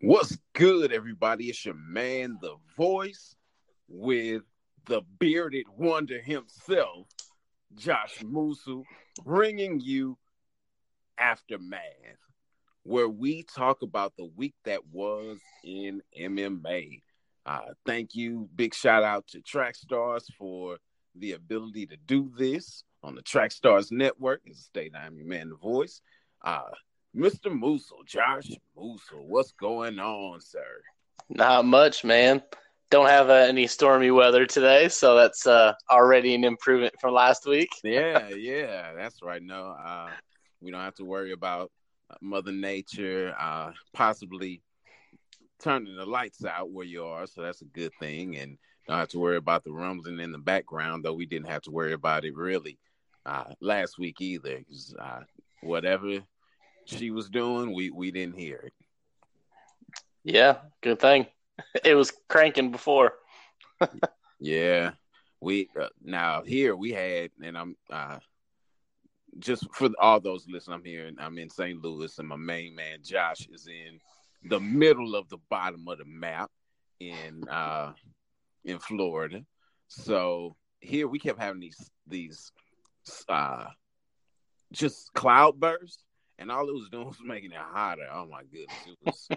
What's good, everybody? It's your man, The Voice, with the bearded wonder himself, Josh Musu, bringing you Aftermath, where we talk about the week that was in MMA. Thank you. Big shout out to Track Stars for the ability to do this on the Track Stars Network. It's a state I'm your man, The Voice. Mr. Musil, Josh Musil, what's going on, sir? Not much, man. Don't have any stormy weather today, so that's already an improvement from last week. Yeah, that's right. No, we don't have to worry about Mother Nature possibly turning the lights out where you are, so that's a good thing. And don't have to worry about the rumbling in the background, though we didn't have to worry about it really last week either. Whatever she was doing, we didn't hear it. Yeah, good thing. It was cranking before. Yeah. We now here we had, and I'm just for all those listening, I'm here and I'm in St. Louis, and my main man Josh is in the middle of the bottom of the map in Florida. So here we kept having these just cloudbursts. And all it was doing was making it hotter. Oh, my goodness.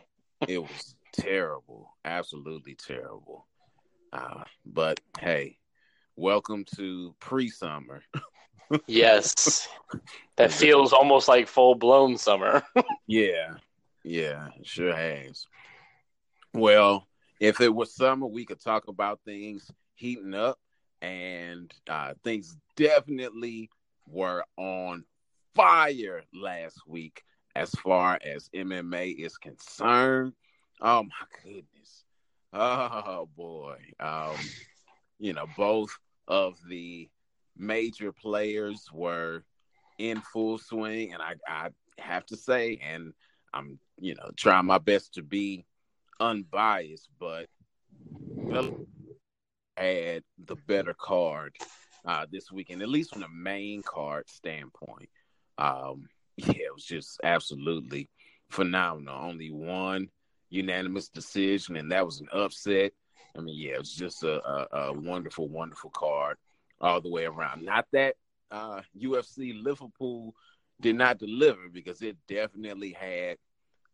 It was terrible. Absolutely terrible. But, hey, welcome to pre-summer. Yes. That feels almost like full-blown summer. Yeah, sure has. Well, if it was summer, we could talk about things heating up. And things definitely were on fire last week as far as MMA is concerned. Oh my goodness. Oh boy. Both of the major players were in full swing, and I have to say, and I'm trying my best to be unbiased, but Bellator had the better card this weekend, at least from the main card standpoint. It was just absolutely phenomenal. Only one unanimous decision, and that was an upset. I mean, yeah, it was just a wonderful, wonderful card all the way around. Not that UFC Liverpool did not deliver, because it definitely had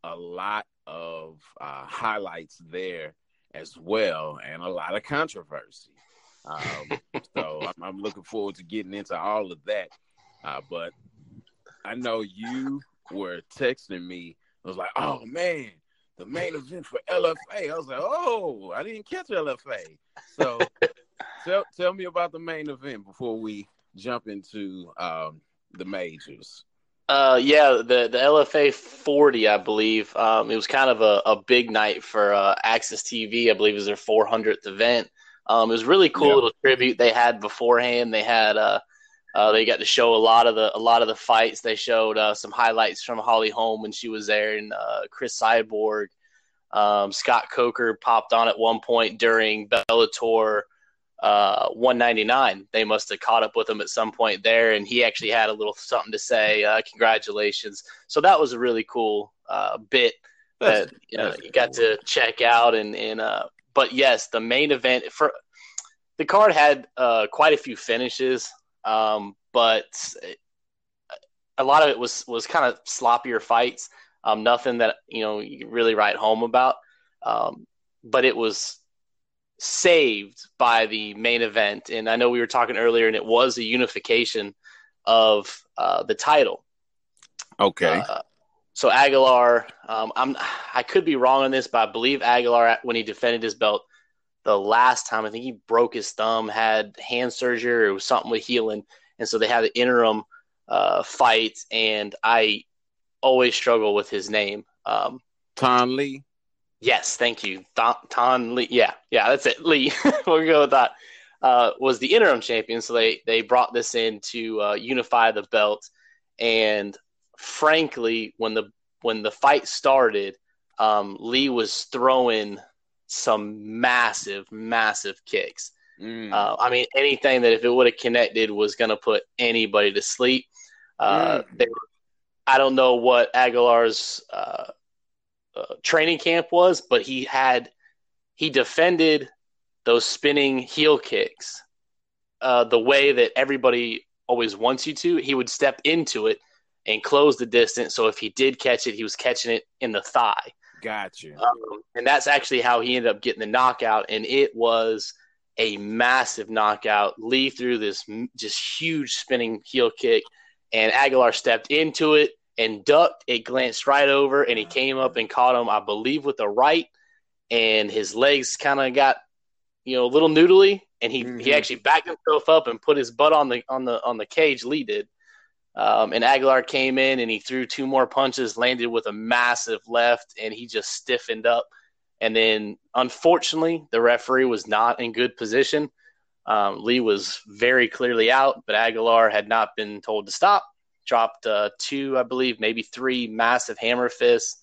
a lot of highlights there as well, and a lot of controversy. So I'm looking forward to getting into all of that. But I know you were texting me. I was like, oh, man, the main event for LFA. I was like, oh, I didn't catch LFA. So tell me about the main event before we jump into the majors. The LFA 40, I believe. It was kind of a big night for AXS TV. I believe it was their 400th event. It was really cool little tribute they had beforehand. They had they got to show a lot of the fights. They showed some highlights from Holly Holm when she was there, and Chris Cyborg, Scott Coker popped on at one point during Bellator 199. They must have caught up with him at some point there, and he actually had a little something to say. Congratulations! So that was a really cool bit that you got to check out. And but yes, the main event for the card had quite a few finishes. But a lot of it was kind of sloppier fights. Nothing that, you can really write home about. But it was saved by the main event. And I know we were talking earlier, and it was a unification of, the title. Okay. So Aguilar, I could be wrong on this, but I believe Aguilar, when he defended his belt, the last time, I think he broke his thumb, had hand surgery, or was something with healing. And so they had an interim fight, and I always struggle with his name. Tan Lee? Yes, thank you. Tan Lee. Yeah, that's it. Lee. We'll go with that. Was the interim champion, so they brought this in to unify the belt. And frankly, when the fight started, Lee was throwing some massive kicks. I mean, anything that if it would have connected was going to put anybody to sleep. I don't know what Aguilar's training camp was, but he defended those spinning heel kicks the way that everybody always wants you to. He would step into it and close the distance. So if he did catch it, he was catching it in the thigh. Gotcha. And that's actually how he ended up getting the knockout. And it was a massive knockout. Lee threw this just huge spinning heel kick, and Aguilar stepped into it and ducked. It glanced right over, and he came up and caught him, I believe, with a right. And his legs kind of got, a little noodly, and he actually backed himself up and put his butt on the cage. Lee did, and Aguilar came in and he threw two more punches, landed with a massive left, and he just stiffened up. And then, unfortunately, the referee was not in good position. Lee was very clearly out, but Aguilar had not been told to stop. Dropped two, I believe, maybe three massive hammer fists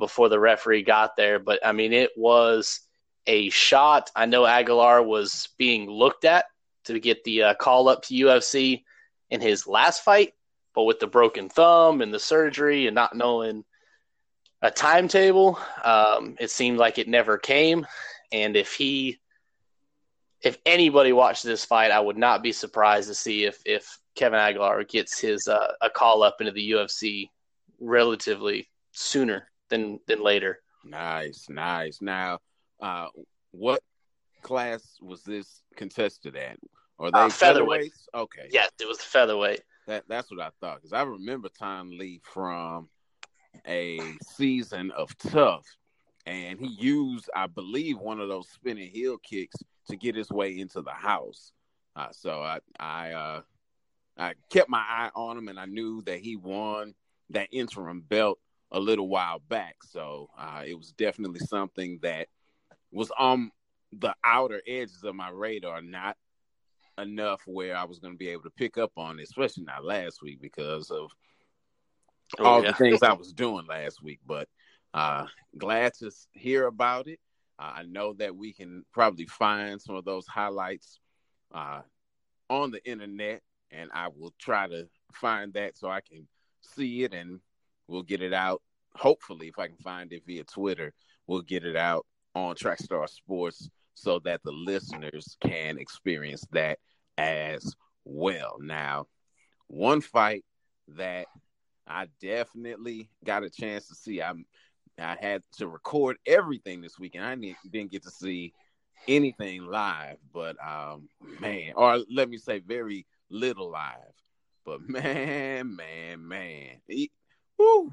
before the referee got there. But, I mean, it was a shot. I know Aguilar was being looked at to get the call-up to UFC in his last fight, but with the broken thumb and the surgery and not knowing a timetable, it seemed like it never came. And if anybody watched this fight, I would not be surprised to see if Kevin Aguilar gets his a call-up into the UFC relatively sooner than later. Nice. Now, what class was this contested at? Are they featherweight? Okay. Yes, it was featherweight. That's what I thought, because I remember Tan Lee from a season of Tough, and he used, I believe, one of those spinning heel kicks to get his way into the house. So I kept my eye on him, and I knew that he won that interim belt a little while back. So it was definitely something that was on the outer edges of my radar, not enough where I was going to be able to pick up on it, especially not last week because of the things I was doing last week. But glad to hear about it. I know that we can probably find some of those highlights on the internet, and I will try to find that so I can see it, and we'll get it out. Hopefully, if I can find it via Twitter, we'll get it out on Track Star Sports so that the listeners can experience that as well. Now, one fight that I definitely got a chance to see. I had to record everything this weekend. I didn't get to see anything live, but very little live. But man. Woo!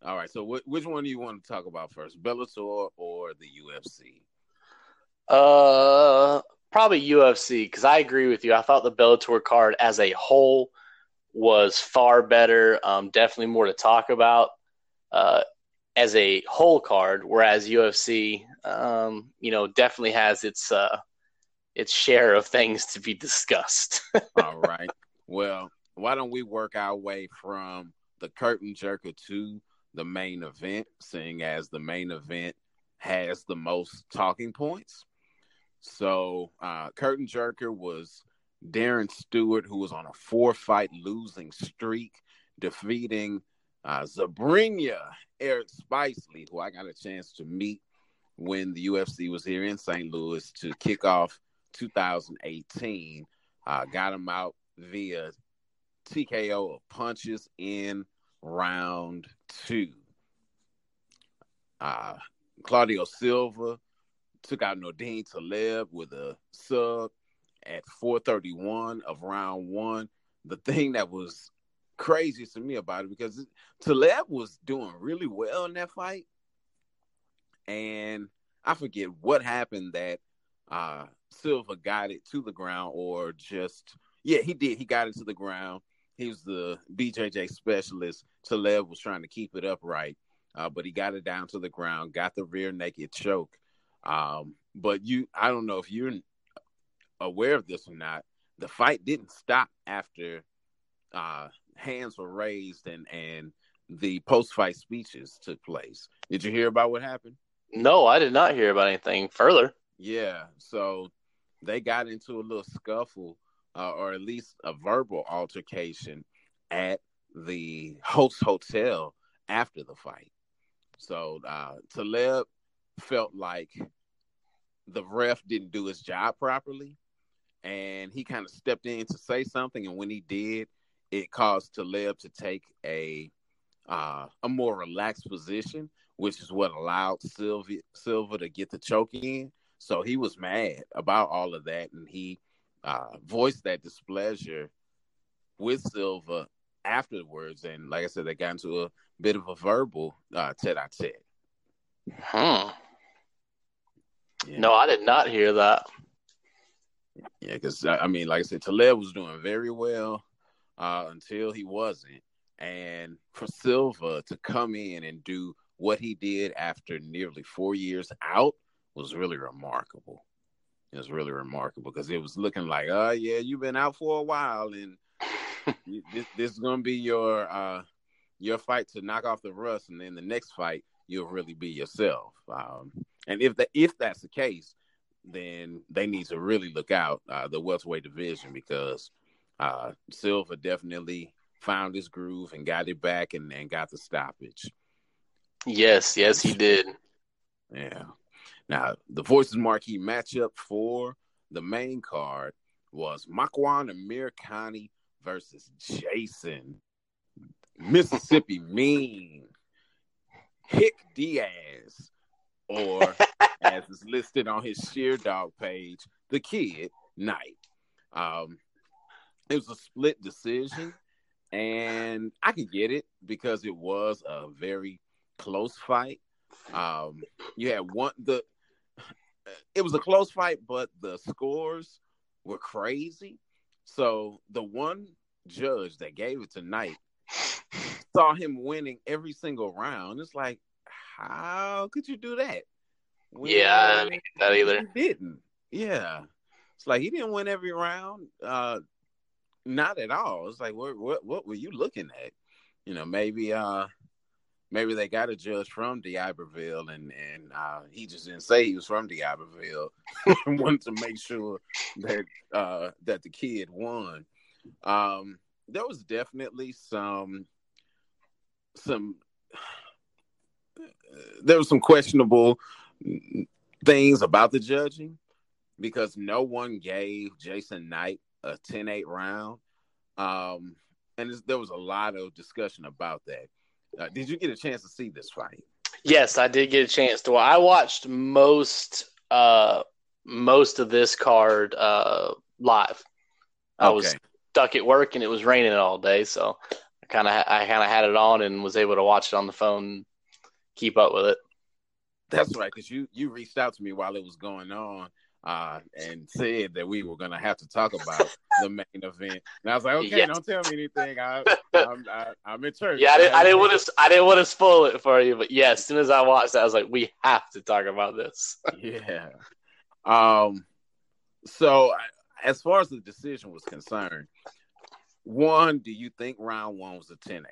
All right, so which one do you want to talk about first, Bellator or the UFC? Probably UFC, because I agree with you. I thought the Bellator card as a whole was far better, definitely more to talk about as a whole card, whereas UFC, definitely has its share of things to be discussed. All right. Well, why don't we work our way from the curtain jerker to the main event, seeing as the main event has the most talking points. So curtain jerker was Darren Stewart, who was on a 4-fight losing streak, defeating Zabrinha Eric Spicely, who I got a chance to meet when the UFC was here in St. Louis to kick off 2018. Got him out via TKO of punches in round 2. Claudio Silva took out Nordin Taleb with a sub at 4:31 of round 1. The thing that was crazy to me about it, because Taleb was doing really well in that fight, and I forget what happened that Silva got it to the ground, or just he did. He got it to the ground. He was the BJJ specialist. Taleb was trying to keep it upright, but he got it down to the ground, got the rear naked choke. I don't know if you're aware of this or not, the fight didn't stop after hands were raised and the post-fight speeches took place. Did you hear about what happened? No, I did not hear about anything further. Yeah, so they got into a little scuffle or at least a verbal altercation at the host hotel after the fight. So Taleb felt like the ref didn't do his job properly, and he kind of stepped in to say something, and when he did, it caused Taleb to take a more relaxed position, which is what allowed Silva to get the choke in. So he was mad about all of that, and he voiced that displeasure with Silva afterwards. And like I said, they got into a bit of a verbal tete-a-tete. Huh. Yeah. No, I did not hear that. Yeah, because, I mean, like I said, Taleb was doing very well until he wasn't. And for Silva to come in and do what he did after nearly 4 years out was really remarkable. It was really remarkable because it was looking like, oh, yeah, you've been out for a while, and this is going to be your fight to knock off the rust, and then the next fight you'll really be yourself. And if that's the case, then they need to really look out the welterweight division, because Silva definitely found his groove and got it back and got the stoppage. Yes, he did. Yeah. Now, the Voices Marquee matchup for the main card was Makwan Amirkhani versus Jason Mississippi Mean Hick Diaz, or as is listed on his Sheer Dog page, the Kid Knight. It was a split decision, and I could get it because it was a very close fight. You had it was a close fight, but the scores were crazy. So the one judge that gave it to Knight saw him winning every single round. It's like, how could you do that? I didn't get that either. He didn't. Yeah. It's like he didn't win every round. Not at all. It's like, what were you looking at? You know, maybe they got a judge from D'Iberville, and he just didn't say he was from D'Iberville. Wanted to make sure that the Kid won. There was definitely some questionable things about the judging, because no one gave Jason Knight a 10-8 round. And there was a lot of discussion about that. Did you get a chance to see this fight? Yes, I did get a chance to. I watched most of this card live. I was stuck at work and it was raining all day, so I kind of had it on and was able to watch it on the phone, keep up with it. That's right, because you reached out to me while it was going on and said that we were going to have to talk about the main event. And I was like, okay, Don't tell me anything. I'm in church. Yeah, I didn't want to spoil it for you, but yeah, as soon as I watched that, I was like, we have to talk about this. Yeah. So as far as the decision was concerned, one, do you think round one was a 10-8?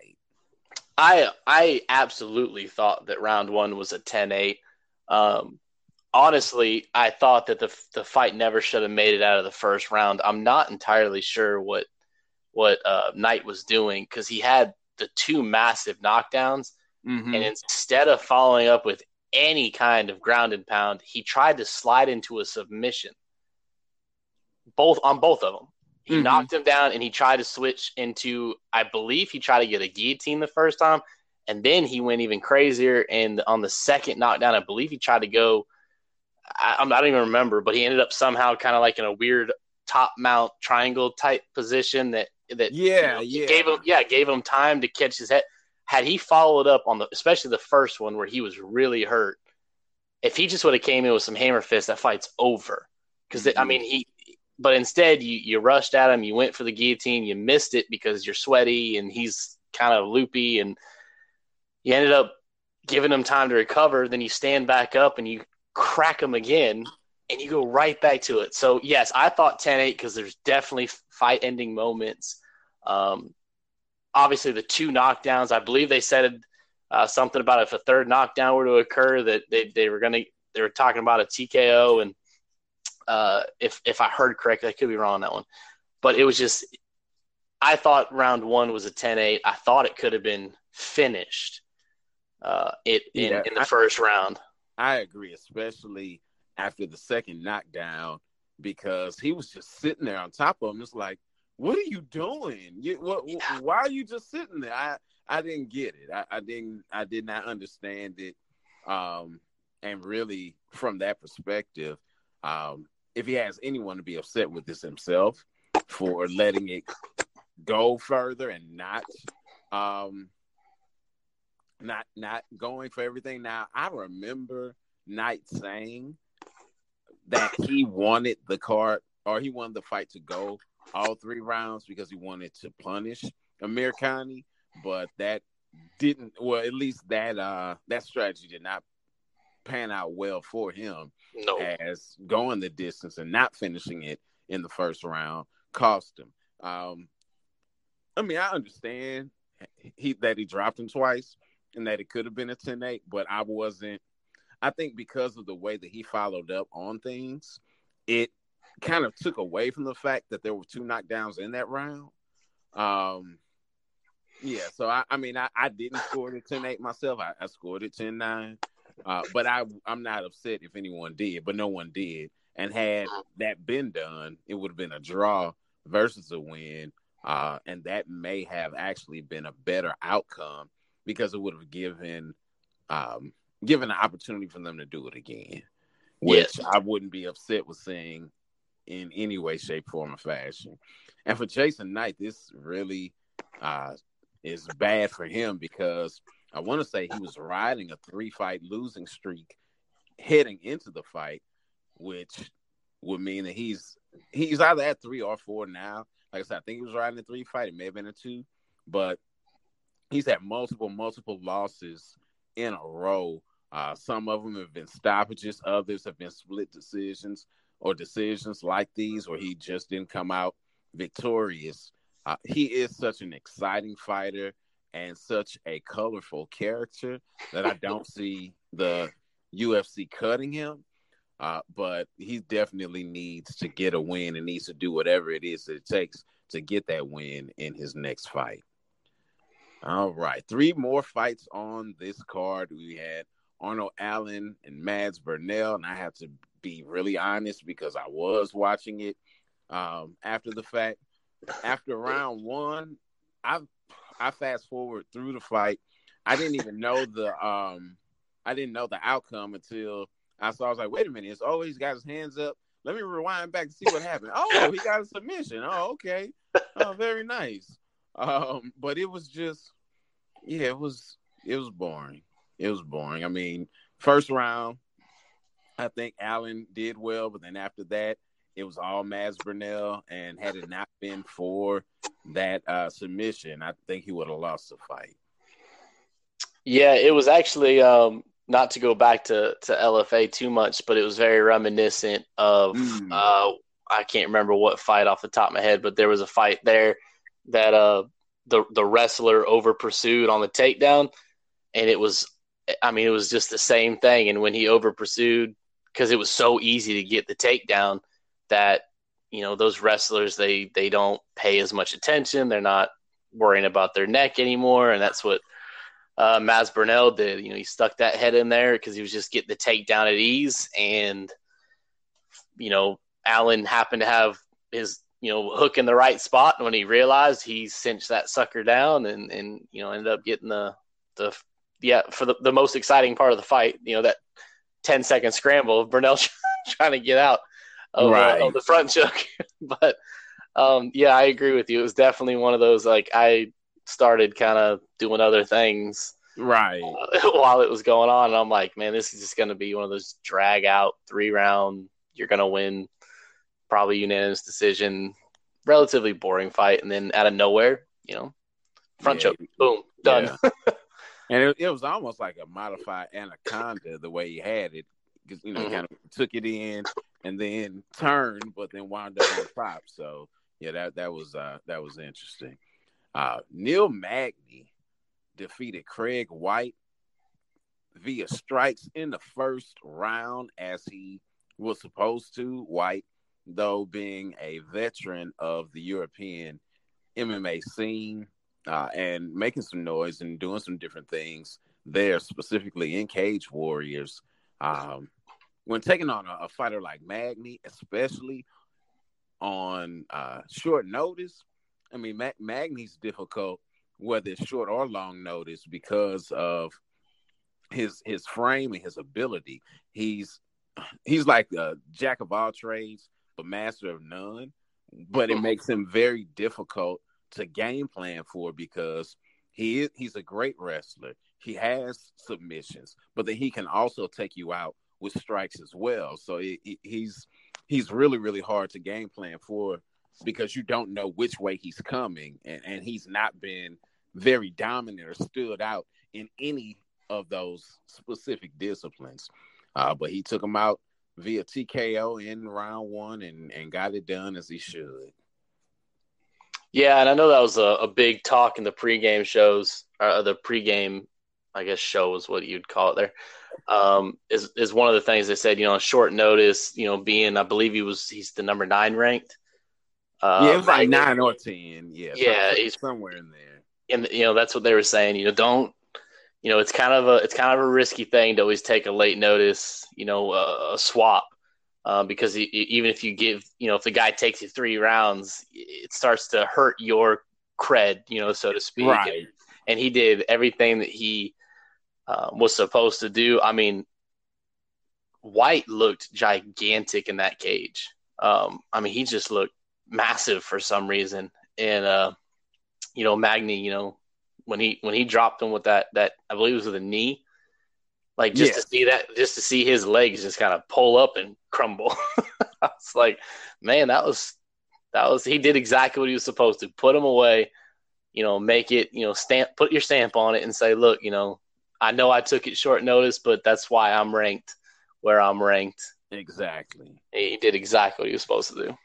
I absolutely thought that round one was a 10-8. Honestly, I thought that the fight never should have made it out of the first round. I'm not entirely sure what Knight was doing, because he had the two massive knockdowns, and instead of following up with any kind of ground and pound, he tried to slide into a submission. Both of them. He knocked him down, and he tried to switch into, I believe he tried to get a guillotine the first time, and then he went even crazier, and on the second knockdown, I believe he tried to go, I don't even remember, but he ended up somehow kind of like in a weird top mount triangle type position that gave him time to catch his head. Had he followed up on especially the first one where he was really hurt, if he just would have came in with some hammer fist, that fight's over. But instead, you rushed at him, you went for the guillotine, you missed it because you're sweaty and he's kind of loopy, and you ended up giving him time to recover. Then you stand back up and you crack him again, and you go right back to it. So, yes, I thought 10-8 because there's definitely fight-ending moments. Obviously, the two knockdowns, I believe they said something about if a third knockdown were to occur, that they were talking about a TKO, and if I heard correctly. I could be wrong on that one. But it was just – I thought round one was a 10-8. I thought it could have been finished in the first round. I agree, especially after the second knockdown, because he was just sitting there on top of him. It's like, what are you doing? Why are you just sitting there? I didn't get it. I did not understand it. And really, from that perspective, if he has anyone to be upset with, this himself for letting it go further and not going for everything. Now, I remember Knight saying that he wanted the card, or he wanted the fight to go all three rounds because he wanted to punish Amir Khani, but that didn't, well, at least that strategy did not pan out well for him, as going the distance and not finishing it in the first round cost him. I mean, I understand that he dropped him twice and that it could have been a 10-8, but I think because of the way that he followed up on things, it kind of took away from the fact that there were two knockdowns in that round. So I didn't score it 10-8 myself. I scored it 10-9. But I'm not upset if anyone did, but no one did. And had that been done, it would have been a draw versus a win. And that may have actually been a better outcome because it would have given an opportunity for them to do it again, which I wouldn't be upset with seeing in any way, shape, form, or fashion. And for Jason Knight, this really is bad for him because I want to say he was riding a 3-fight losing streak heading into the fight, which would mean that he's either at 3 or 4 now. Like I said, I think he was riding a 3-fight. It may have been a 2, but he's had multiple losses in a row. Some of them have been stoppages. Others have been split decisions or decisions like these where he just didn't come out victorious. He is such an exciting fighter and such a colorful character that I don't see the UFC cutting him. But he definitely needs to get a win and needs to do whatever it is that it takes to get that win in his next fight. All right. 3 more fights on this card. We had Arnold Allen and Mads Burnell. And I have to be really honest because I was watching it after the fact. After round 1, I fast forward through the fight. I didn't even know the outcome until I saw. I was like, "Wait a minute! It's he's got his hands up. Let me rewind back to see what happened. Oh, he got a submission. Oh, okay. Oh, very nice." But it was just, it was boring. It was boring. I mean, first round, I think Allen did well, but then after that, it was all Mads Burnell, and had it not been for that submission, I think he would have lost the fight. Yeah, it was actually not to go back to LFA too much, but it was very reminiscent of I can't remember what fight off the top of my head, but there was a fight there that the wrestler over pursued on the takedown, and it was just the same thing. And when he over pursued, because it was so easy to get the takedown, that those wrestlers they don't pay as much attention. They're not worrying about their neck anymore, and that's what Mads Burnell did. He stuck that head in there because he was just getting the takedown at ease, and Allen happened to have his hook in the right spot, and when he realized, he cinched that sucker down, and ended up getting the most exciting part of the fight. That 10-second scramble of Burnell trying to get out of the front choke. But I agree with you. It was definitely one of those, like, I started kind of doing other things while it was going on, and I'm like, man, this is just going to be one of those drag out 3-round, you're going to win probably unanimous decision, relatively boring fight, and then out of nowhere, front choke, boom, done. And it was almost like a modified anaconda the way he had it, because kind of took it in and then turned, but then wound up on top. So that was interesting. Neil Magny defeated Craig White via strikes in the first round as he was supposed to, White, though being a veteran of the European MMA scene and making some noise and doing some different things there, specifically in Cage Warriors. When taking on a fighter like Magny, especially on short notice, I mean, Magny's difficult, whether it's short or long notice, because of his frame and his ability. He's like a jack of all trades, but master of none. But it makes him very difficult to game plan for, because he's a great wrestler. He has submissions, but then he can also take you out with strikes as well. So he's really, really hard to game plan for, because you don't know which way he's coming. And he's not been very dominant or stood out in any of those specific disciplines. But he took him out via TKO in round one and got it done as he should. Yeah, and I know that was a big talk in the pregame shows, or the pregame, I guess, show is what you'd call it there. Is one of the things they said, on short notice, being, I believe he's the number 9 ranked. It was like 9 or 10. Yeah, he's somewhere in there. And that's what they were saying. Don't. It's kind of a risky thing to always take a late notice, a swap, because even if you give, if the guy takes you 3 rounds, it starts to hurt your cred, so to speak. Right. And he did everything that he was supposed to do. I mean, White looked gigantic in that cage. He just looked massive for some reason. And, Magny, when he dropped him with that I believe it was with a knee, to see that, just to see his legs just kind of pull up and crumble. I was like, man, that was he did exactly what he was supposed to. Put him away, make it, put your stamp on it and say, look, I know I took it short notice, but that's why I'm ranked where I'm ranked. Exactly. He did exactly what he was supposed to do.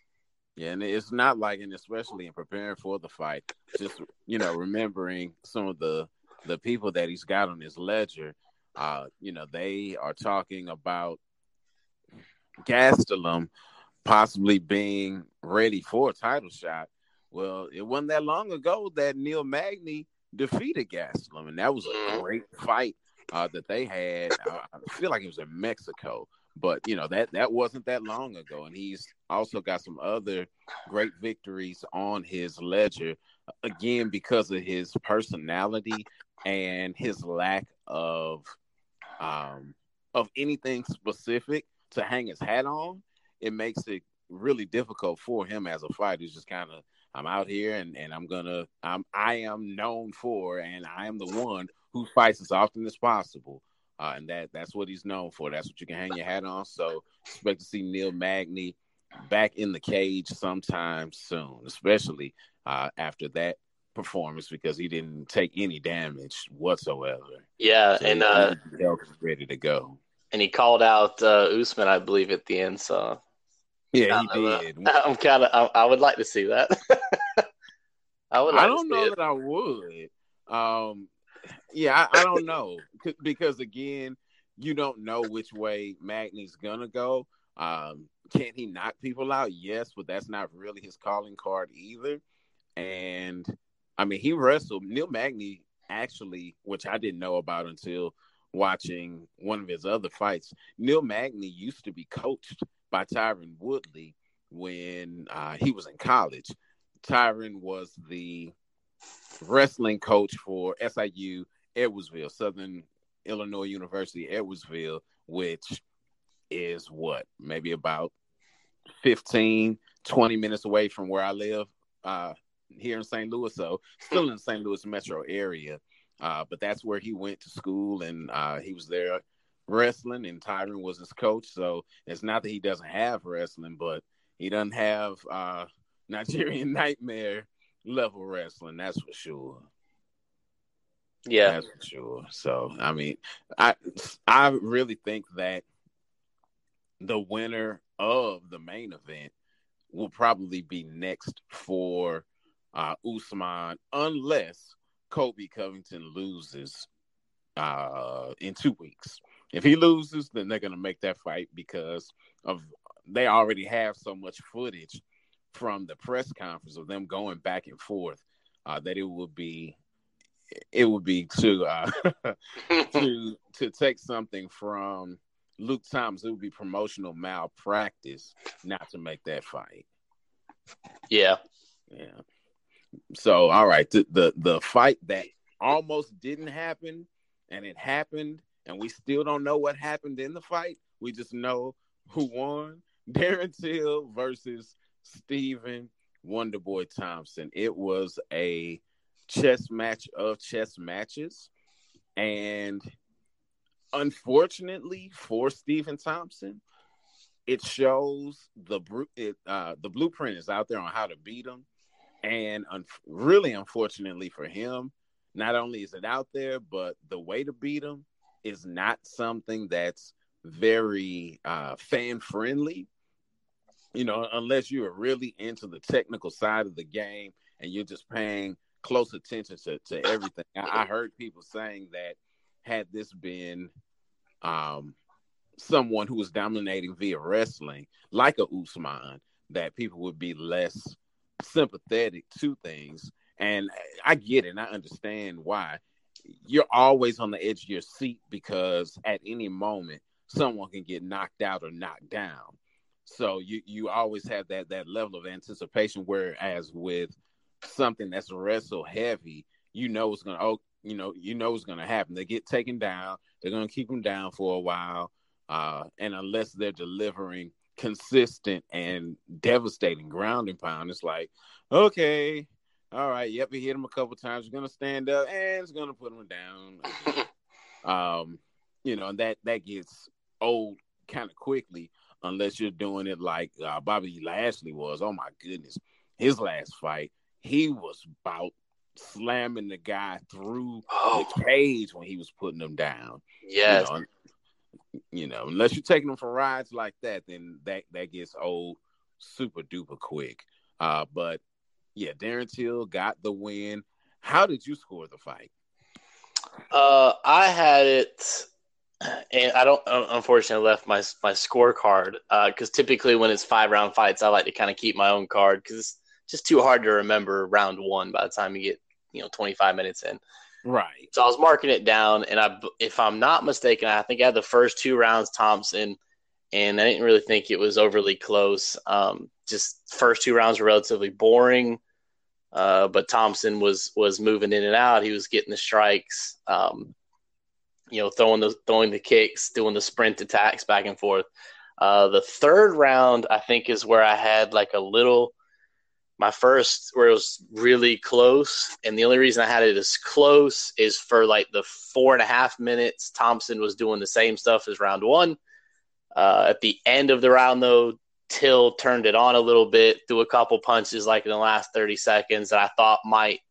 Yeah, and it's not and especially in preparing for the fight, just, remembering some of the people that he's got on his ledger, they are talking about Gastelum possibly being ready for a title shot. Well, it wasn't that long ago that Neil Magny defeated Gastelum, and that was a great fight that they had. I feel like it was in Mexico. But, that wasn't that long ago. And he's also got some other great victories on his ledger, again, because of his personality and his lack of anything specific to hang his hat on. It makes it really difficult for him as a fighter. He's just kind of, I'm out here and I am known for, and I am the one who fights as often as possible. And that's what he's known for. That's what you can hang your hat on. So expect to see Neil Magny back in the cage sometime soon, especially after that performance, because he didn't take any damage whatsoever. Yeah, so he was ready to go. And he called out Usman, I believe, at the end. So he did. I'm kind of. I would like to see that. I don't know that I would. I don't know, because again, you don't know which way Magny's gonna go. Can he knock people out? Yes, but that's not really his calling card either. And he wrestled Neil Magny, actually, which I didn't know about until watching one of his other fights. Neil Magny used to be coached by Tyron Woodley when he was in college. Tyron was the wrestling coach for SIU Edwardsville, Southern Illinois University Edwardsville, which is maybe about 15, 20 minutes away from where I live here in St. Louis. So still in the St. Louis metro area. But that's where he went to school, and he was there wrestling, and Tyron was his coach. So it's not that he doesn't have wrestling, but he doesn't have Nigerian Nightmare level wrestling, that's for sure. Yeah, that's for sure. So I really think that the winner of the main event will probably be next for Usman, unless Kobe Covington loses in 2 weeks. If he loses, then they're going to make that fight because of they already have so much footage from the press conference of them going back and forth that it would be to take something from Luke Thomas. It would be promotional malpractice not to make that fight. Yeah. So, all right, the fight that almost didn't happen, and it happened, and we still don't know what happened in the fight. We just know who won. Darren Till versus Stephen Wonderboy Thompson. It was a chess match of chess matches. And unfortunately for Stephen Thompson, it shows the blueprint is out there on how to beat him. And really, unfortunately for him, not only is it out there, but the way to beat him is not something that's very fan-friendly, unless you are really into the technical side of the game and you're just paying close attention to everything. I heard people saying that had this been someone who was dominating via wrestling, like a Usman, that people would be less sympathetic to things. And I get it, and I understand why. You're always on the edge of your seat because at any moment, someone can get knocked out or knocked down. So you always have that level of anticipation, whereas with something that's wrestle heavy, it's going to happen. They get taken down. They're going to keep them down for a while. And unless they're delivering consistent and devastating ground and pound, it's like, okay, all right, yep, he hit him a couple times. He's going to stand up, and it's going to put him down. And that gets old kind of quickly unless you're doing it like Bobby Lashley was. Oh, my goodness. His last fight, he was about slamming the guy through the cage when he was putting him down. Yes. Unless you're taking him for rides like that, then that gets old super-duper quick. But yeah, Darren Till got the win. How did you score the fight? I had it, and I don't. Unfortunately, left my scorecard because typically when it's 5-round fights, I like to kind of keep my own card because it's just too hard to remember round one by the time you get 25 minutes in. Right. So I was marking it down, and if I'm not mistaken, I think I had the first 2 rounds Thompson, and I didn't really think it was overly close. Just first 2 rounds were relatively boring, but Thompson was moving in and out. He was getting the strikes, throwing the kicks, doing the sprint attacks back and forth. The third round, I think, is where I had like where it was really close. And the only reason I had it as close is for like the 4.5 minutes, Thompson was doing the same stuff as round one. At the end of the round, though, Till turned it on a little bit, threw a couple punches like in the last 30 seconds that I thought might,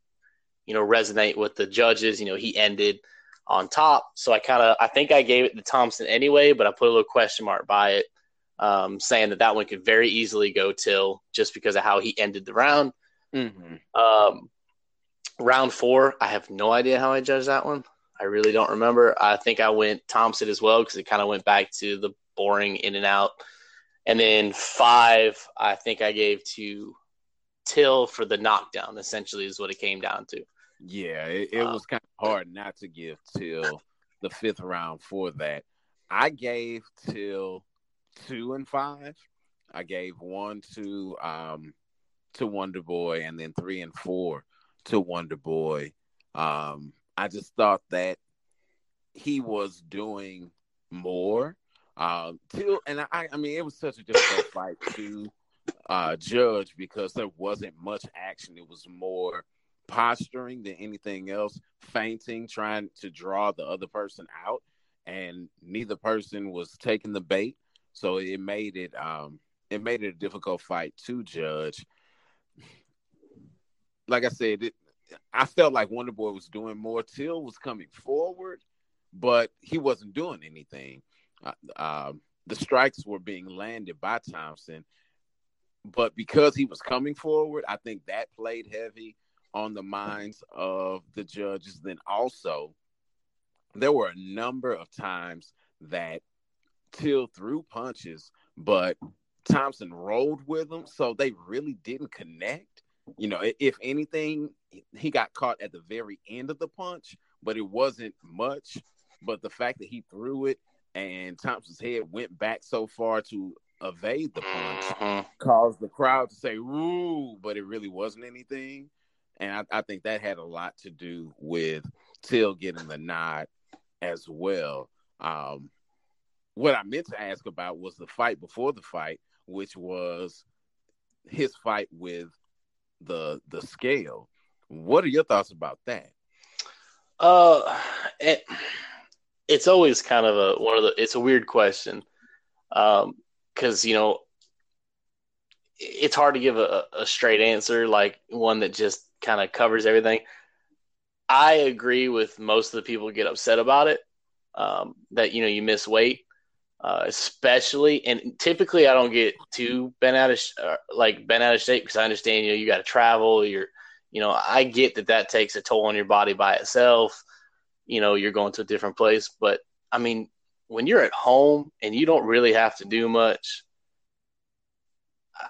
resonate with the judges. He ended on top. So I think I gave it to Thompson anyway, but I put a little question mark by it, saying that one could very easily go Till just because of how he ended the round. Mm-hmm. Round four, I have no idea how I judged that one. I really don't remember. I think I went Thompson as well because it kind of went back to the boring in and out. And then 5, I think I gave to Till for the knockdown, essentially, is what it came down to. Yeah, it was kind of hard not to give Till the 5th round for that. I gave Till 2 and 5. I gave 1 to Wonderboy, and then 3 and 4 to Wonderboy. I just thought that he was doing more. Till, and I mean, it was such a difficult fight to judge because there wasn't much action. It was more posturing than anything else, feinting, trying to draw the other person out, and neither person was taking the bait. So it made it a difficult fight to judge. Like I said, I felt like Wonderboy was doing more. Till was coming forward, but he wasn't doing anything. The strikes were being landed by Thompson, but because he was coming forward, I think that played heavy on the minds of the judges. Then also, there were a number of times that Till threw punches, but Thompson rolled with him, so they really didn't connect. You know, if anything, he got caught at the very end of the punch, but it wasn't much. But the fact that he threw it and Thompson's head went back so far to evade the punch caused the crowd to say, ooh, but it really wasn't anything. And I think that had a lot to do with Till getting the nod as well. What I meant to ask about was the fight before the fight, which was his fight with the scale. What are your thoughts about that? It's always kind of it's a weird question. 'Cause you know, it's hard to give a straight answer, like one that just kind of covers everything. I agree with most of the people who get upset about it. That, you know, you miss weight, especially, and typically I don't get too bent out of shape because I understand, you know, you got to travel, I get that takes a toll on your body by itself. You know, you're going to a different place, but I mean, when you're at home and you don't really have to do much,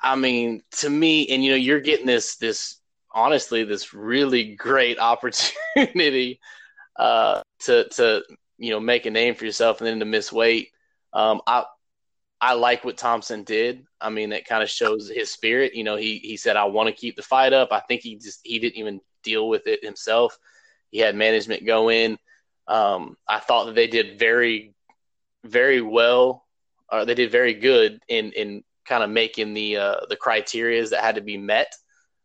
I mean, to me, and you know, you're getting this really great opportunity to you know, make a name for yourself and then to miss weight. I like what Thompson did. I mean, that kind of shows his spirit. You know, he said, I want to keep the fight up. I think he didn't even deal with it himself. He had management go in. I thought that they did very, very well, or they did very good in kind of making the criteria that had to be met,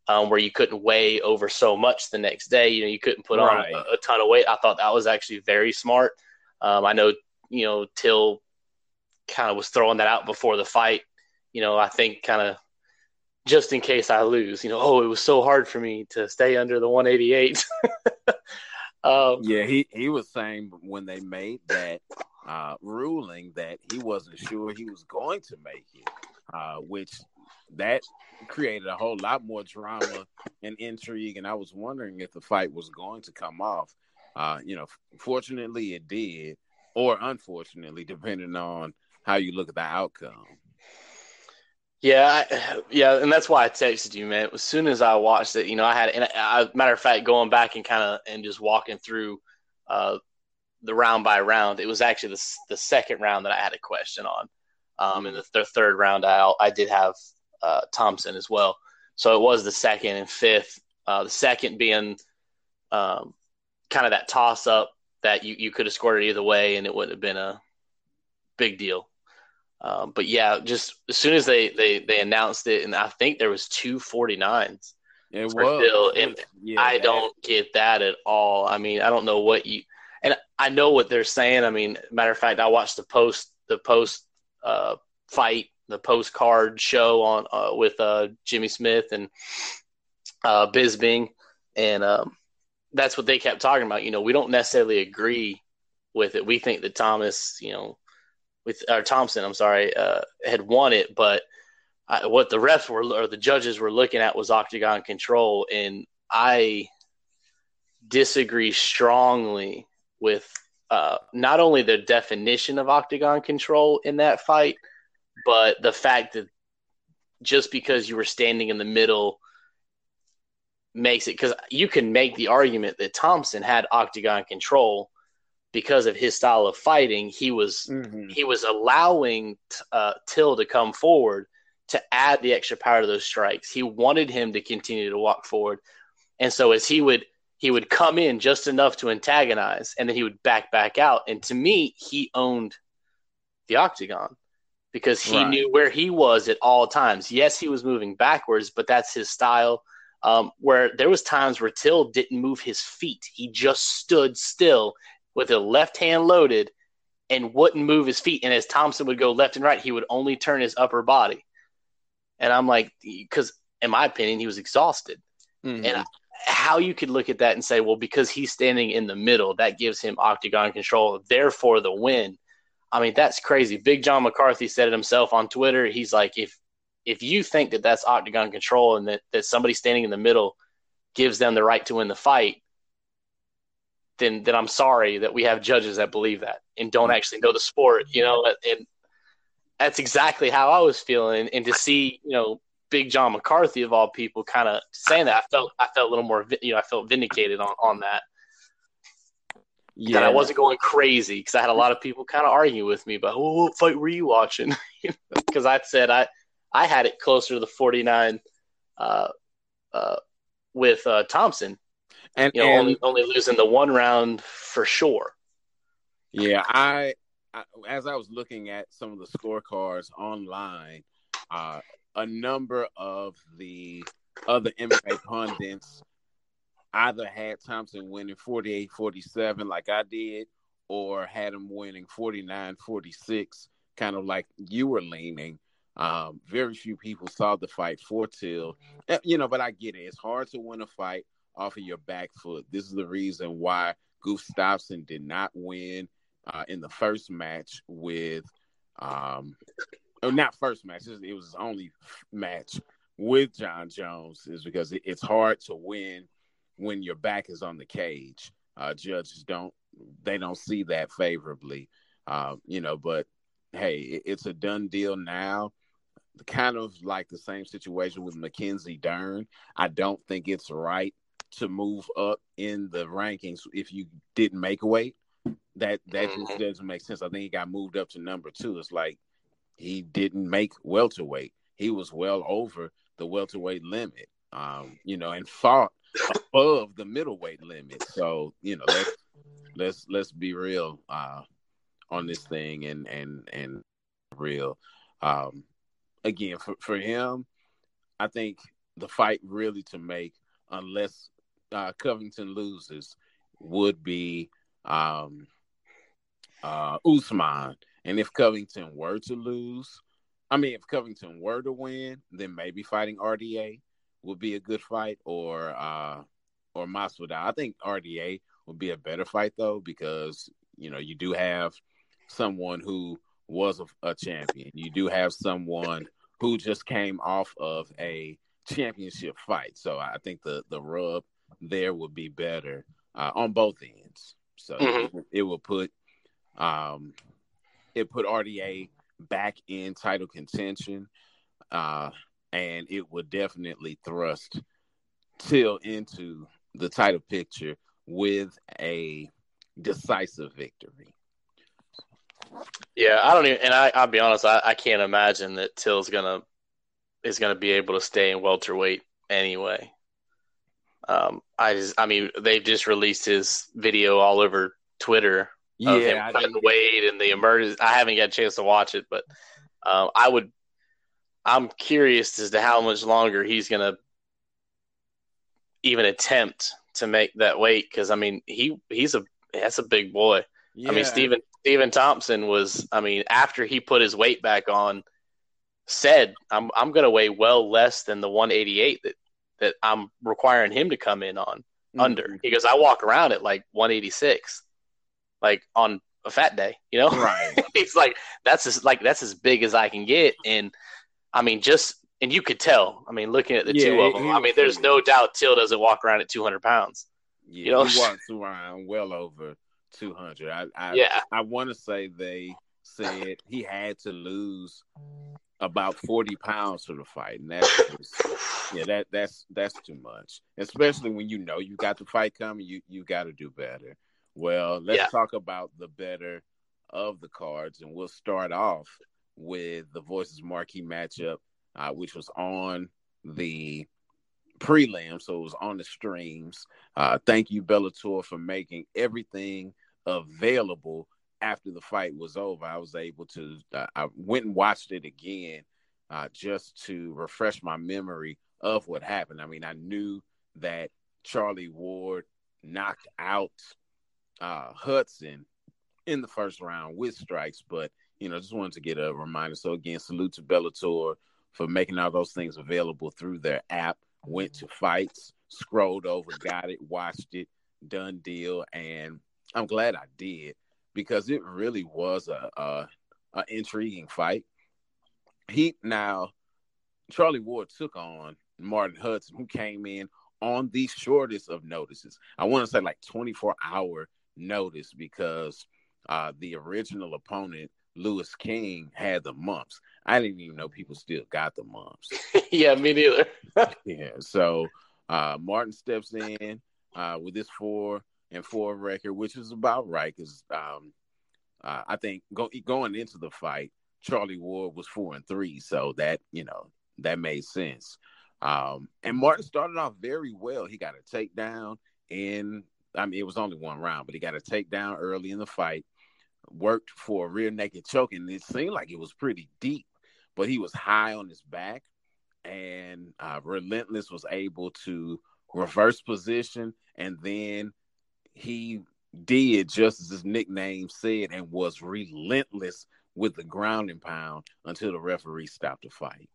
where you couldn't weigh over so much the next day. You know, you couldn't put on a ton of weight. I thought that was actually very smart. I know, you know, Till kind of was throwing that out before the fight. You know, I think kind of just in case I lose, you know, oh, it was so hard for me to stay under the 188. He was saying when they made that ruling that he wasn't sure he was going to make it, which that created a whole lot more drama and intrigue. And I was wondering if the fight was going to come off. You know, fortunately it did, or unfortunately, depending on how you look at the outcome. Yeah, and that's why I texted you, man. As soon as I watched it, you know, matter of fact, going back and just walking through the round by round, it was actually the second round that I had a question on. And the third round, I did have Thompson as well. So it was the second and fifth, the second being kind of that toss-up that you could have scored it either way and it wouldn't have been a big deal. But, yeah, just as soon as they announced it, and I think there was 249s. It was. And yeah, I don't get that at all. I mean, I don't know what you – and I know what they're saying. I mean, matter of fact, I watched the post-card show on with Jimmy Smith and Bisping, and that's what they kept talking about. You know, we don't necessarily agree with it. We think that Thompson, had won it, but what the refs were or the judges were looking at was octagon control, and I disagree strongly with. Not only the definition of octagon control in that fight, but the fact that just because you were standing in the middle makes it – because you can make the argument that Thompson had octagon control because of his style of fighting. He was allowing Till to come forward to add the extra power to those strikes. He wanted him to continue to walk forward. And so as he would come in just enough to antagonize, and then he would back out. And to me, he owned the octagon because he knew where he was at all times. Yes, he was moving backwards, but that's his style. Where there was times where Till didn't move his feet. He just stood still with a left hand loaded and wouldn't move his feet. And as Thompson would go left and right, he would only turn his upper body. And I'm like – because in my opinion, he was exhausted. Mm-hmm. And how you could look at that and say, well, because he's standing in the middle, that gives him octagon control, therefore the win. I mean, that's crazy. Big John McCarthy said it himself on Twitter. He's like, if you think that that's octagon control and that somebody standing in the middle gives them the right to win the fight, then I'm sorry that we have judges that believe that and don't actually know the sport, you know. And that's exactly how I was feeling. And to see, you know, Big John McCarthy of all people kind of saying that, I felt a little more, you know, I felt vindicated on that. Yeah, that I wasn't going crazy, because I had a lot of people kind of argue with me about, oh, what fight were you watching? Because I said I had it closer to the 49 with Thompson. And, you know, and only losing the one round for sure. Yeah, I as I was looking at some of the scorecards online, a number of the other MMA pundits either had Thompson winning 48-47 like I did, or had him winning 49-46, kind of like you were leaning. Very few people saw the fight for Till. You know, but I get it. It's hard to win a fight off of your back foot. This is the reason why Gustafsson did not win in the first match with not first match. It was his only match with John Jones, is because it's hard to win when your back is on the cage. Judges don't see that favorably, you know. But hey, it's a done deal now. Kind of like the same situation with Mackenzie Dern. I don't think it's right to move up in the rankings if you didn't make weight. That just doesn't make sense. I think he got moved up to number 2. It's like he didn't make welterweight. He was well over the welterweight limit, you know, and fought above the middleweight limit. So, you know, let's be real on this thing and real. Again, for him, I think the fight really to make, unless Covington loses, would be Usman. And if Covington were to lose, I mean, if Covington were to win, then maybe fighting RDA would be a good fight, or Masvidal. I think RDA would be a better fight, though, because, you know, you do have someone who was a champion. You do have someone who just came off of a championship fight. So I think the rub there would be better on both ends. So it will put it put RDA back in title contention, and it would definitely thrust Till into the title picture with a decisive victory. Yeah, I don't even, and I'll be honest, I can't imagine that Till's is gonna be able to stay in welterweight anyway. I mean, they've just released his video all over Twitter of him cutting weight and the emergence. I haven't got a chance to watch it, but I'm curious as to how much longer he's gonna even attempt to make that weight, because I mean, that's a big boy. Yeah. I mean, Stephen Thompson was, I mean, after he put his weight back on, said, I'm going to weigh well less than the 188 that I'm requiring him to come in on under. He goes, I walk around at like 186, like on a fat day, you know? Right. He's like, that's as big as I can get. And I mean, and you could tell, I mean, looking at the two of them, I mean, there's no doubt Till doesn't walk around at 200 pounds. Yeah, you know? He walks around well over 200. I want to say they said he had to lose about 40 pounds for the fight, and that's too much, especially when you know you got the fight coming. You got to do better. Well, let's talk about the better of the cards, and we'll start off with the Voices Marquee matchup, which was on the prelim, so it was on the streams. Thank you, Bellator, for making everything available after the fight was over. I was able to I went and watched it again just to refresh my memory of what happened. I mean, I knew that Charlie Ward knocked out Hudson in the first round with strikes, but, you know, just wanted to get a reminder. So again, salute to Bellator for making all those things available through their app. Went to fights, scrolled over, got it, watched it, done deal. And I'm glad I did, because it really was a intriguing fight. Now, Charlie Ward took on Martin Hudson, who came in on the shortest of notices. I want to say like 24-hour notice because the original opponent, Lewis King, had the mumps. I didn't even know people still got the mumps. Yeah, me neither. Yeah, so Martin steps in with this 4-4 record, which is about right because I think going into the fight, Charlie Ward was 4-3, so that, you know, that made sense. And Martin started off very well. He got a takedown in, I mean, it was only one round, but he got a takedown early in the fight, worked for a rear naked choke, and it seemed like it was pretty deep, but he was high on his back, and Relentless was able to reverse position, and then he did just as his nickname said and was relentless with the ground and pound until the referee stopped the fight.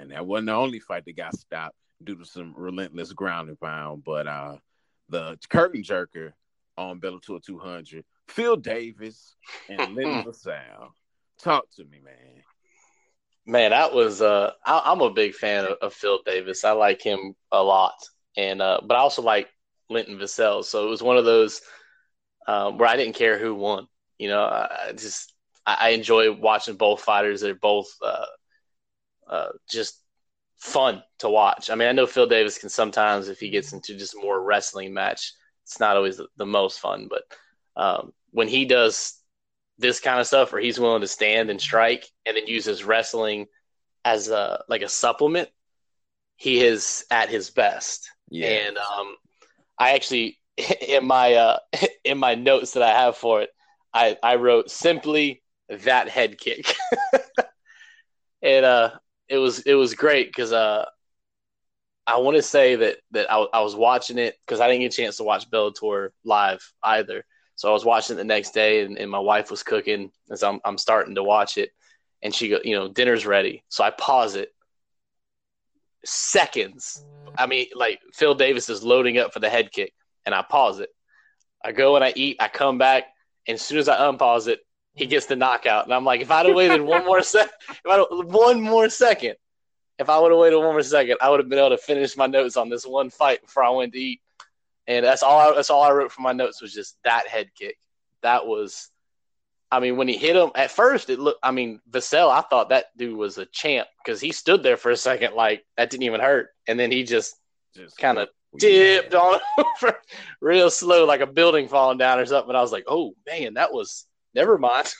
And that wasn't the only fight that got stopped due to some relentless ground and pound, but the curtain jerker on Bellator 200, Phil Davis and Linton Vassell. Talk to me, man. Man, that was I'm a big fan of Phil Davis. I like him a lot, and but I also like Linton Vassell. So it was one of those where I didn't care who won. You know, I enjoy watching both fighters. They're both just fun to watch. I mean, I know Phil Davis can sometimes, if he gets into just more wrestling match, it's not always the most fun. But when he does this kind of stuff, where he's willing to stand and strike, and then uses wrestling as a supplement, he is at his best. Yeah. And I actually in my notes that I have for it, I wrote simply that head kick. And it was great because I want to say that I was watching it because I didn't get a chance to watch Bellator live either. So I was watching it the next day, and my wife was cooking as I'm starting to watch it, and she goes, you know, dinner's ready. So I pause it. Seconds. I mean, like, Phil Davis is loading up for the head kick, and I pause it. I go and I eat. I come back. And as soon as I unpause it, he gets the knockout. And I'm like, if I'd have waited one more second, I would have been able to finish my notes on this one fight before I went to eat. And that's all I wrote for my notes was just that head kick. That was, I mean, when he hit him at first, it looked, I mean, Vassell, I thought that dude was a champ because he stood there for a second like that didn't even hurt. And then he just kind of dipped on over real slow, like a building falling down or something. And I was like, oh, man, that was – never mind.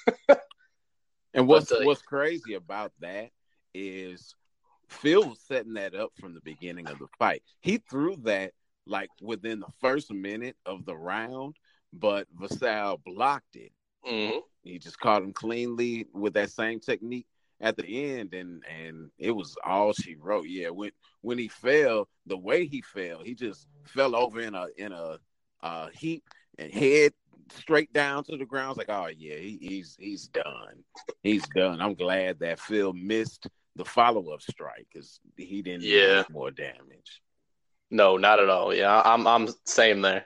And what's crazy about that is Phil was setting that up from the beginning of the fight. He threw that, like, within the first minute of the round, but Vassell blocked it. Mm-hmm. He just caught him cleanly with that same technique at the end, and it was all she wrote. Yeah, when he fell, the way he fell, he just fell over in a heap and head straight down to the ground. It's like, oh yeah, he's done. He's done. I'm glad that Phil missed the follow-up strike because he didn't do more damage. No, not at all. Yeah, I'm same there.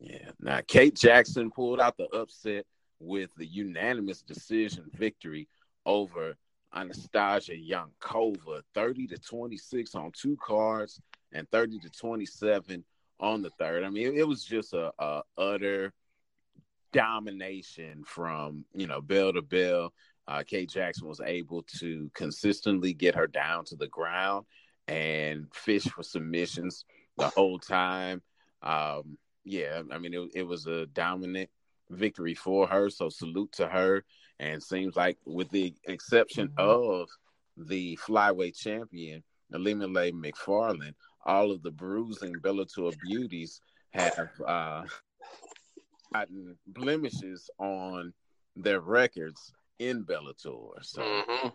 Yeah. Now Kate Jackson pulled out the upset with the unanimous decision victory over Anastasia Yankova, 30-26 on two cards and 30-27 on the third. I mean, it was just a utter domination from, you know, bell to bell. Kate Jackson was able to consistently get her down to the ground and fish for submissions the whole time. Yeah, I mean, it was a dominant victory for her, so salute to her. And seems like, with the exception of the flyweight champion, Elimelei McFarland, all of the bruising Bellator beauties have gotten blemishes on their records in Bellator. So,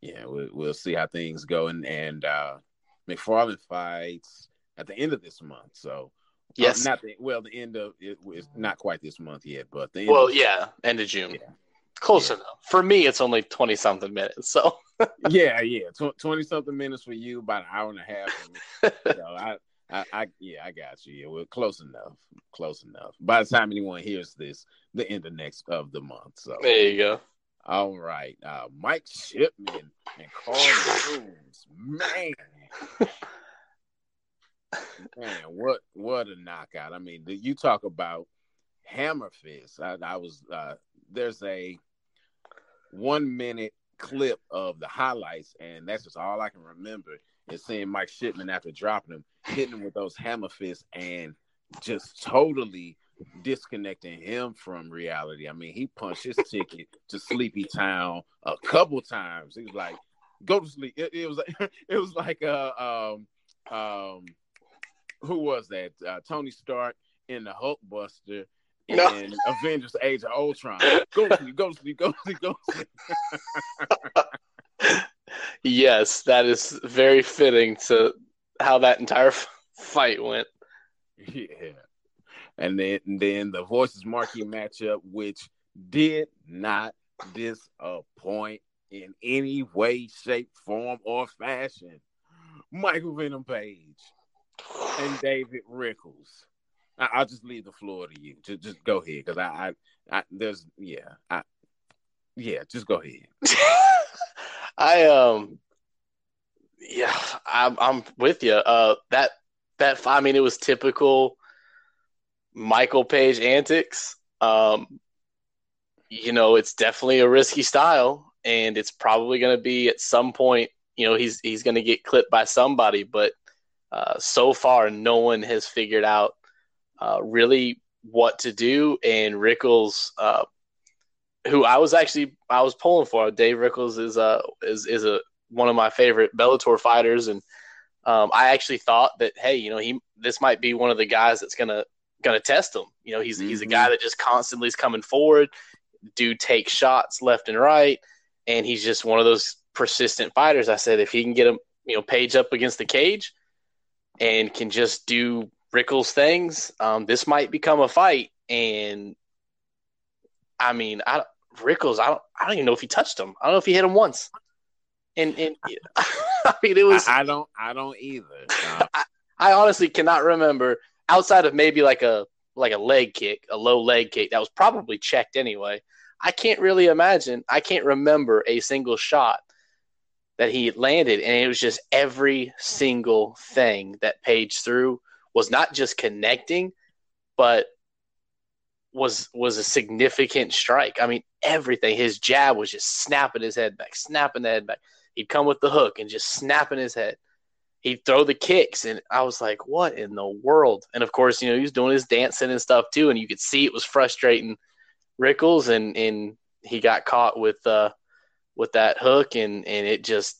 yeah, we'll see how things go. And McFarland fights at the end of this month, so. Yes. The end of it was not quite this month yet, but the end. Well, end of June. Yeah. Close enough. For me, it's only 20-something minutes. So. yeah, 20-something minutes for you, about an hour and a half. So I got you. Yeah, we're close enough. By the time anyone hears this, the end of the month. So there you go. All right, Mike Shipman and Carl Jones, man. Man, what a knockout. I mean, you talk about hammer fist. I was there's a 1 minute clip of the highlights, and that's just all I can remember is seeing Mike Shipman after dropping him, hitting him with those hammer fists and just totally disconnecting him from reality. I mean, he punched his ticket to Sleepy Town a couple times. He was like, go to sleep. It was like who was that? Tony Stark in the Hulkbuster in Avengers Age of Ultron. Go to sleep, go to sleep, go to sleep, go to sleep. Yes, that is very fitting to how that entire fight went. Yeah. And then the Voices Marquee matchup, which did not disappoint in any way, shape, form, or fashion. Michael Venom Page and David Rickles. I'll just leave the floor to you. Just go ahead, because just go ahead. I'm with you. It was typical Michael Page antics. It's definitely a risky style, and it's probably going to be at some point, he's going to get clipped by somebody, but so far no one has figured out really what to do. And Rickles, who I was pulling for. Dave Rickles is one of my favorite Bellator fighters, and I actually thought that, hey, this might be one of the guys that's gonna test him. He's a guy that just constantly is coming forward, dude takes shots left and right, and he's just one of those persistent fighters. I said if he can get him, Page up against the cage and can just do Rickles things, this might become a fight. And I mean, Rickles, I don't even know if he touched him. I don't know if he hit him once. And I mean, it was. I don't either. No. I honestly cannot remember, outside of maybe like a leg kick, a low leg kick that was probably checked anyway. I can't really imagine. I can't remember a single shot that he landed, and it was just every single thing that Page threw was not just connecting, but was a significant strike. I mean, everything. His jab was just snapping his head back, snapping the head back. He'd come with the hook and just snapping his head. He'd throw the kicks, and I was like, what in the world? And, of course, he was doing his dancing and stuff too, and you could see it was frustrating Rickles, and he got caught with that hook, and it just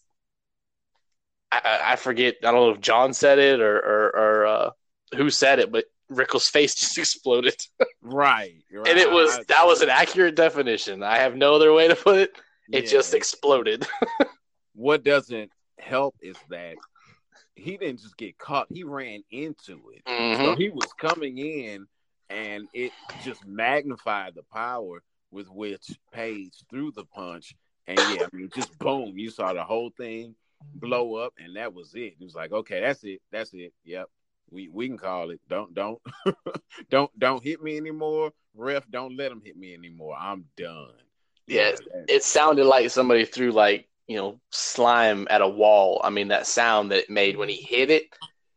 – I forget. I don't know if John said it or who said it, but Rickles' face just exploded. Right. And it was – that was an accurate definition. I have no other way to put it. It just exploded. What doesn't help is that he didn't just get caught. He ran into it. Mm-hmm. So he was coming in, and it just magnified the power with which Page threw the punch. And, just boom, you saw the whole thing blow up, and that was it. It was like, okay, that's it. Yep, we can call it. Don't don't hit me anymore. Ref, don't let him hit me anymore. I'm done. Yeah, it sounded like somebody threw, like, slime at a wall. I mean, that sound that it made when he hit it,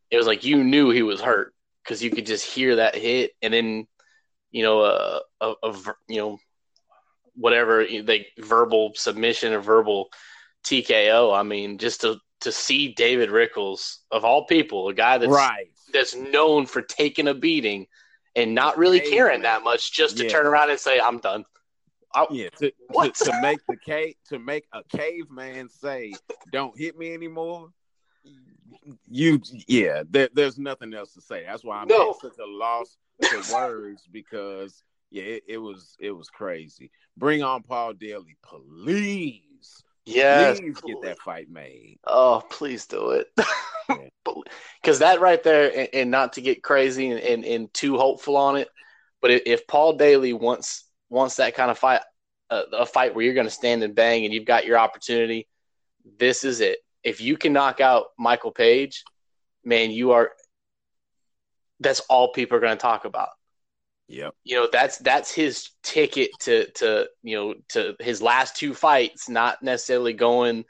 it was like you knew he was hurt because you could just hear that hit. And then, whatever the verbal submission or verbal TKO. I mean, just to see David Rickles, of all people, a guy that's right, that's known for taking a beating and not really caring that much, just to turn around and say, "I'm done." To make the a caveman say, "Don't hit me anymore." There's nothing else to say. That's why I'm at such a loss for words, because. Yeah, it was crazy. Bring on Paul Daly, please. Yes, please get that fight made. Oh, please do it. Because that right there, and not to get crazy and too hopeful on it, but if Paul Daly wants that kind of fight, a fight where you're going to stand and bang and you've got your opportunity, this is it. If you can knock out Michael Page, man, you are. That's all people are going to talk about. Yep. That's his ticket to his last two fights, not necessarily going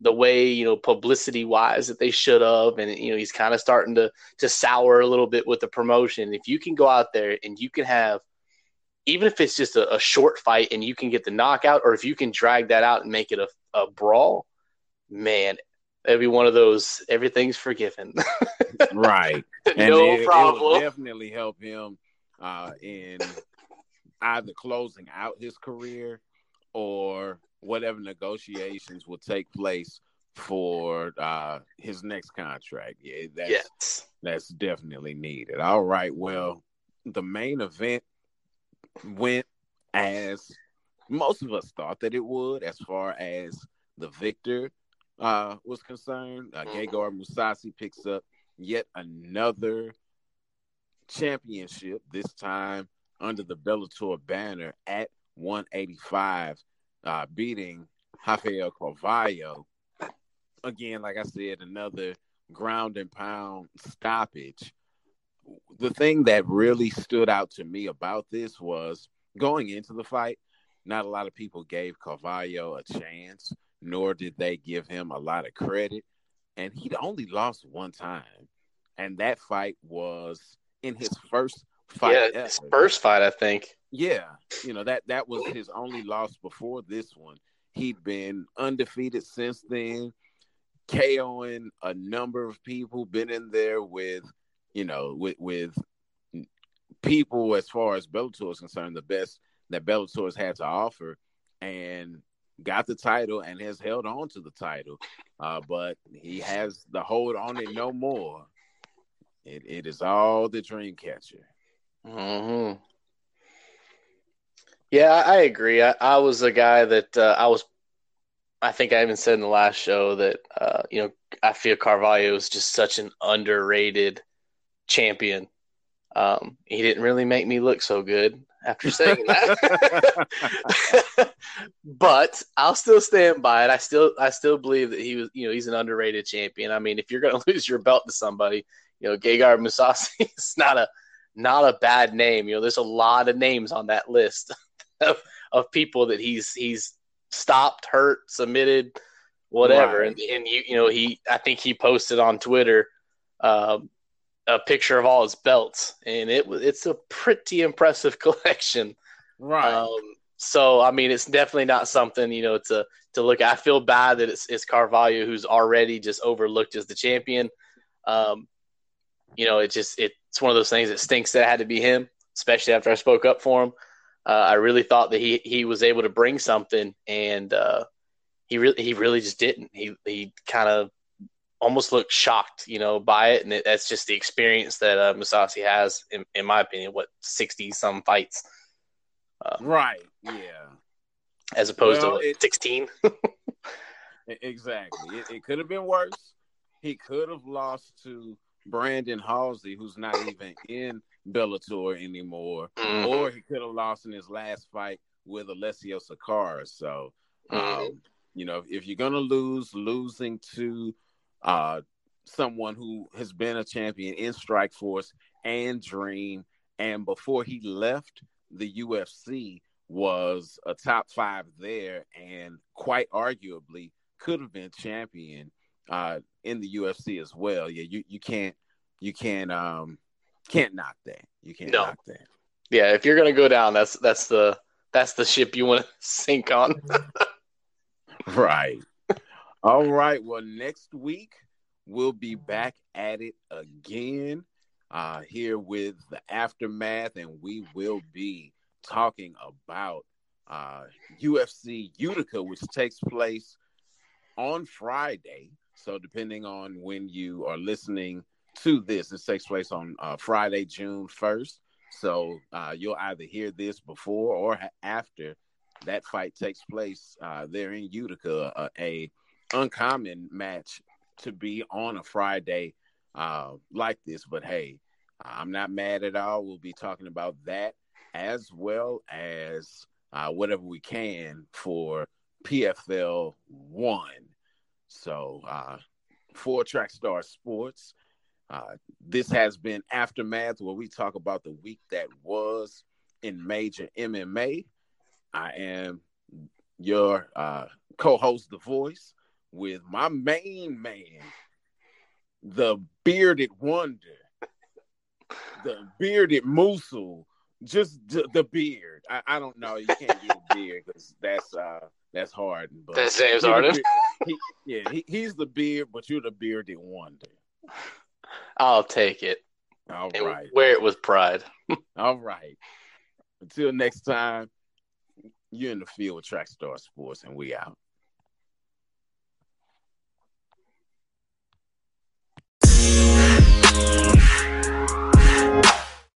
the way, you know, publicity wise that they should have. And, you know, he's kind of starting to sour a little bit with the promotion. If you can go out there and you can have, even if it's just a short fight and you can get the knockout, or if you can drag that out and make it a brawl, man, every one of those, everything's forgiven. Right. And no problem. It will definitely help him in either closing out his career or whatever negotiations will take place for his next contract. Yeah, that's definitely needed. All right. Well, the main event went as most of us thought that it would, as far as the victor was concerned. Gegard Mousasi picks up yet another championship, this time under the Bellator banner at 185, beating Rafael Carvalho. Again, like I said, another ground and pound stoppage. The thing that really stood out to me about this was, going into the fight, not a lot of people gave Carvalho a chance, nor did they give him a lot of credit. And he'd only lost one time. And that fight was in his first fight. Yeah, his first fight, I think. Yeah. You know, that was his only loss before this one. He'd been undefeated since then, KOing a number of people, been in there with, you know, with people as far as Bellator is concerned, the best that Bellator's had to offer, and got the title and has held on to the title. But he has the hold on it no more. It is all the dream catcher. Mm-hmm. Yeah, I agree. I was a guy that I think I even said in the last show that, you know, I feel Carvalho is just such an underrated champion. He didn't really make me look so good after saying that, but I'll still stand by it. I still believe that he was, you know, he's an underrated champion. I mean, if you're going to lose your belt to somebody, you know, Gegard Mousasi is not a bad name. You know, there's a lot of names on that list of people that he's stopped, hurt, submitted, whatever. Right. And you know, I think he posted on Twitter, a picture of all his belts, and it's a pretty impressive collection. Right. So, I mean, it's definitely not something, you know, to look at. I feel bad that it's Carvalho who's already just overlooked as the champion. You know, it's one of those things that stinks that it had to be him, especially after I spoke up for him. I really thought that he was able to bring something, and he really just didn't. He kind of almost looked shocked, you know, by it. And that's just the experience that Mousasi has, in my opinion, what, 60-some fights. Right, yeah. As opposed to 16. Exactly. It could have been worse. He could have lost to Brandon Halsey, who's not even in Bellator anymore. Mm-hmm. Or he could have lost in his last fight with Alessio Sakara. So, mm-hmm. You know, if you're going to losing to someone who has been a champion in Strikeforce and Dream, and before he left the UFC was a top five there, and quite arguably could have been champion in the UFC as well. Yeah, you can't knock that. You can't knock that. Yeah, if you're gonna go down, that's the ship you want to sink on. Right. All right. Well, next week we'll be back at it again here with the aftermath, and we will be talking about UFC Utica, which takes place on Friday. So depending on when you are listening to this, it takes place on Friday, June 1st. So you'll either hear this before or after that fight takes place there in Utica, a uncommon match to be on a Friday like this, but hey, I'm not mad at all. We'll be talking about that as well as whatever we can for PFL 1. So for Track Star Sports, this has been Aftermath, where we talk about the week that was in major MMA. I am your co-host, The Voice, with my main man, the bearded wonder, the bearded Musil, just the beard. I don't know. You can't do a beard because that's Harden. But that's James Harden. He's the beard, but you're the bearded wonder. I'll take it. All right. Wear it with pride. All right. Until next time, you're in the field with Track Star Sports, and we out.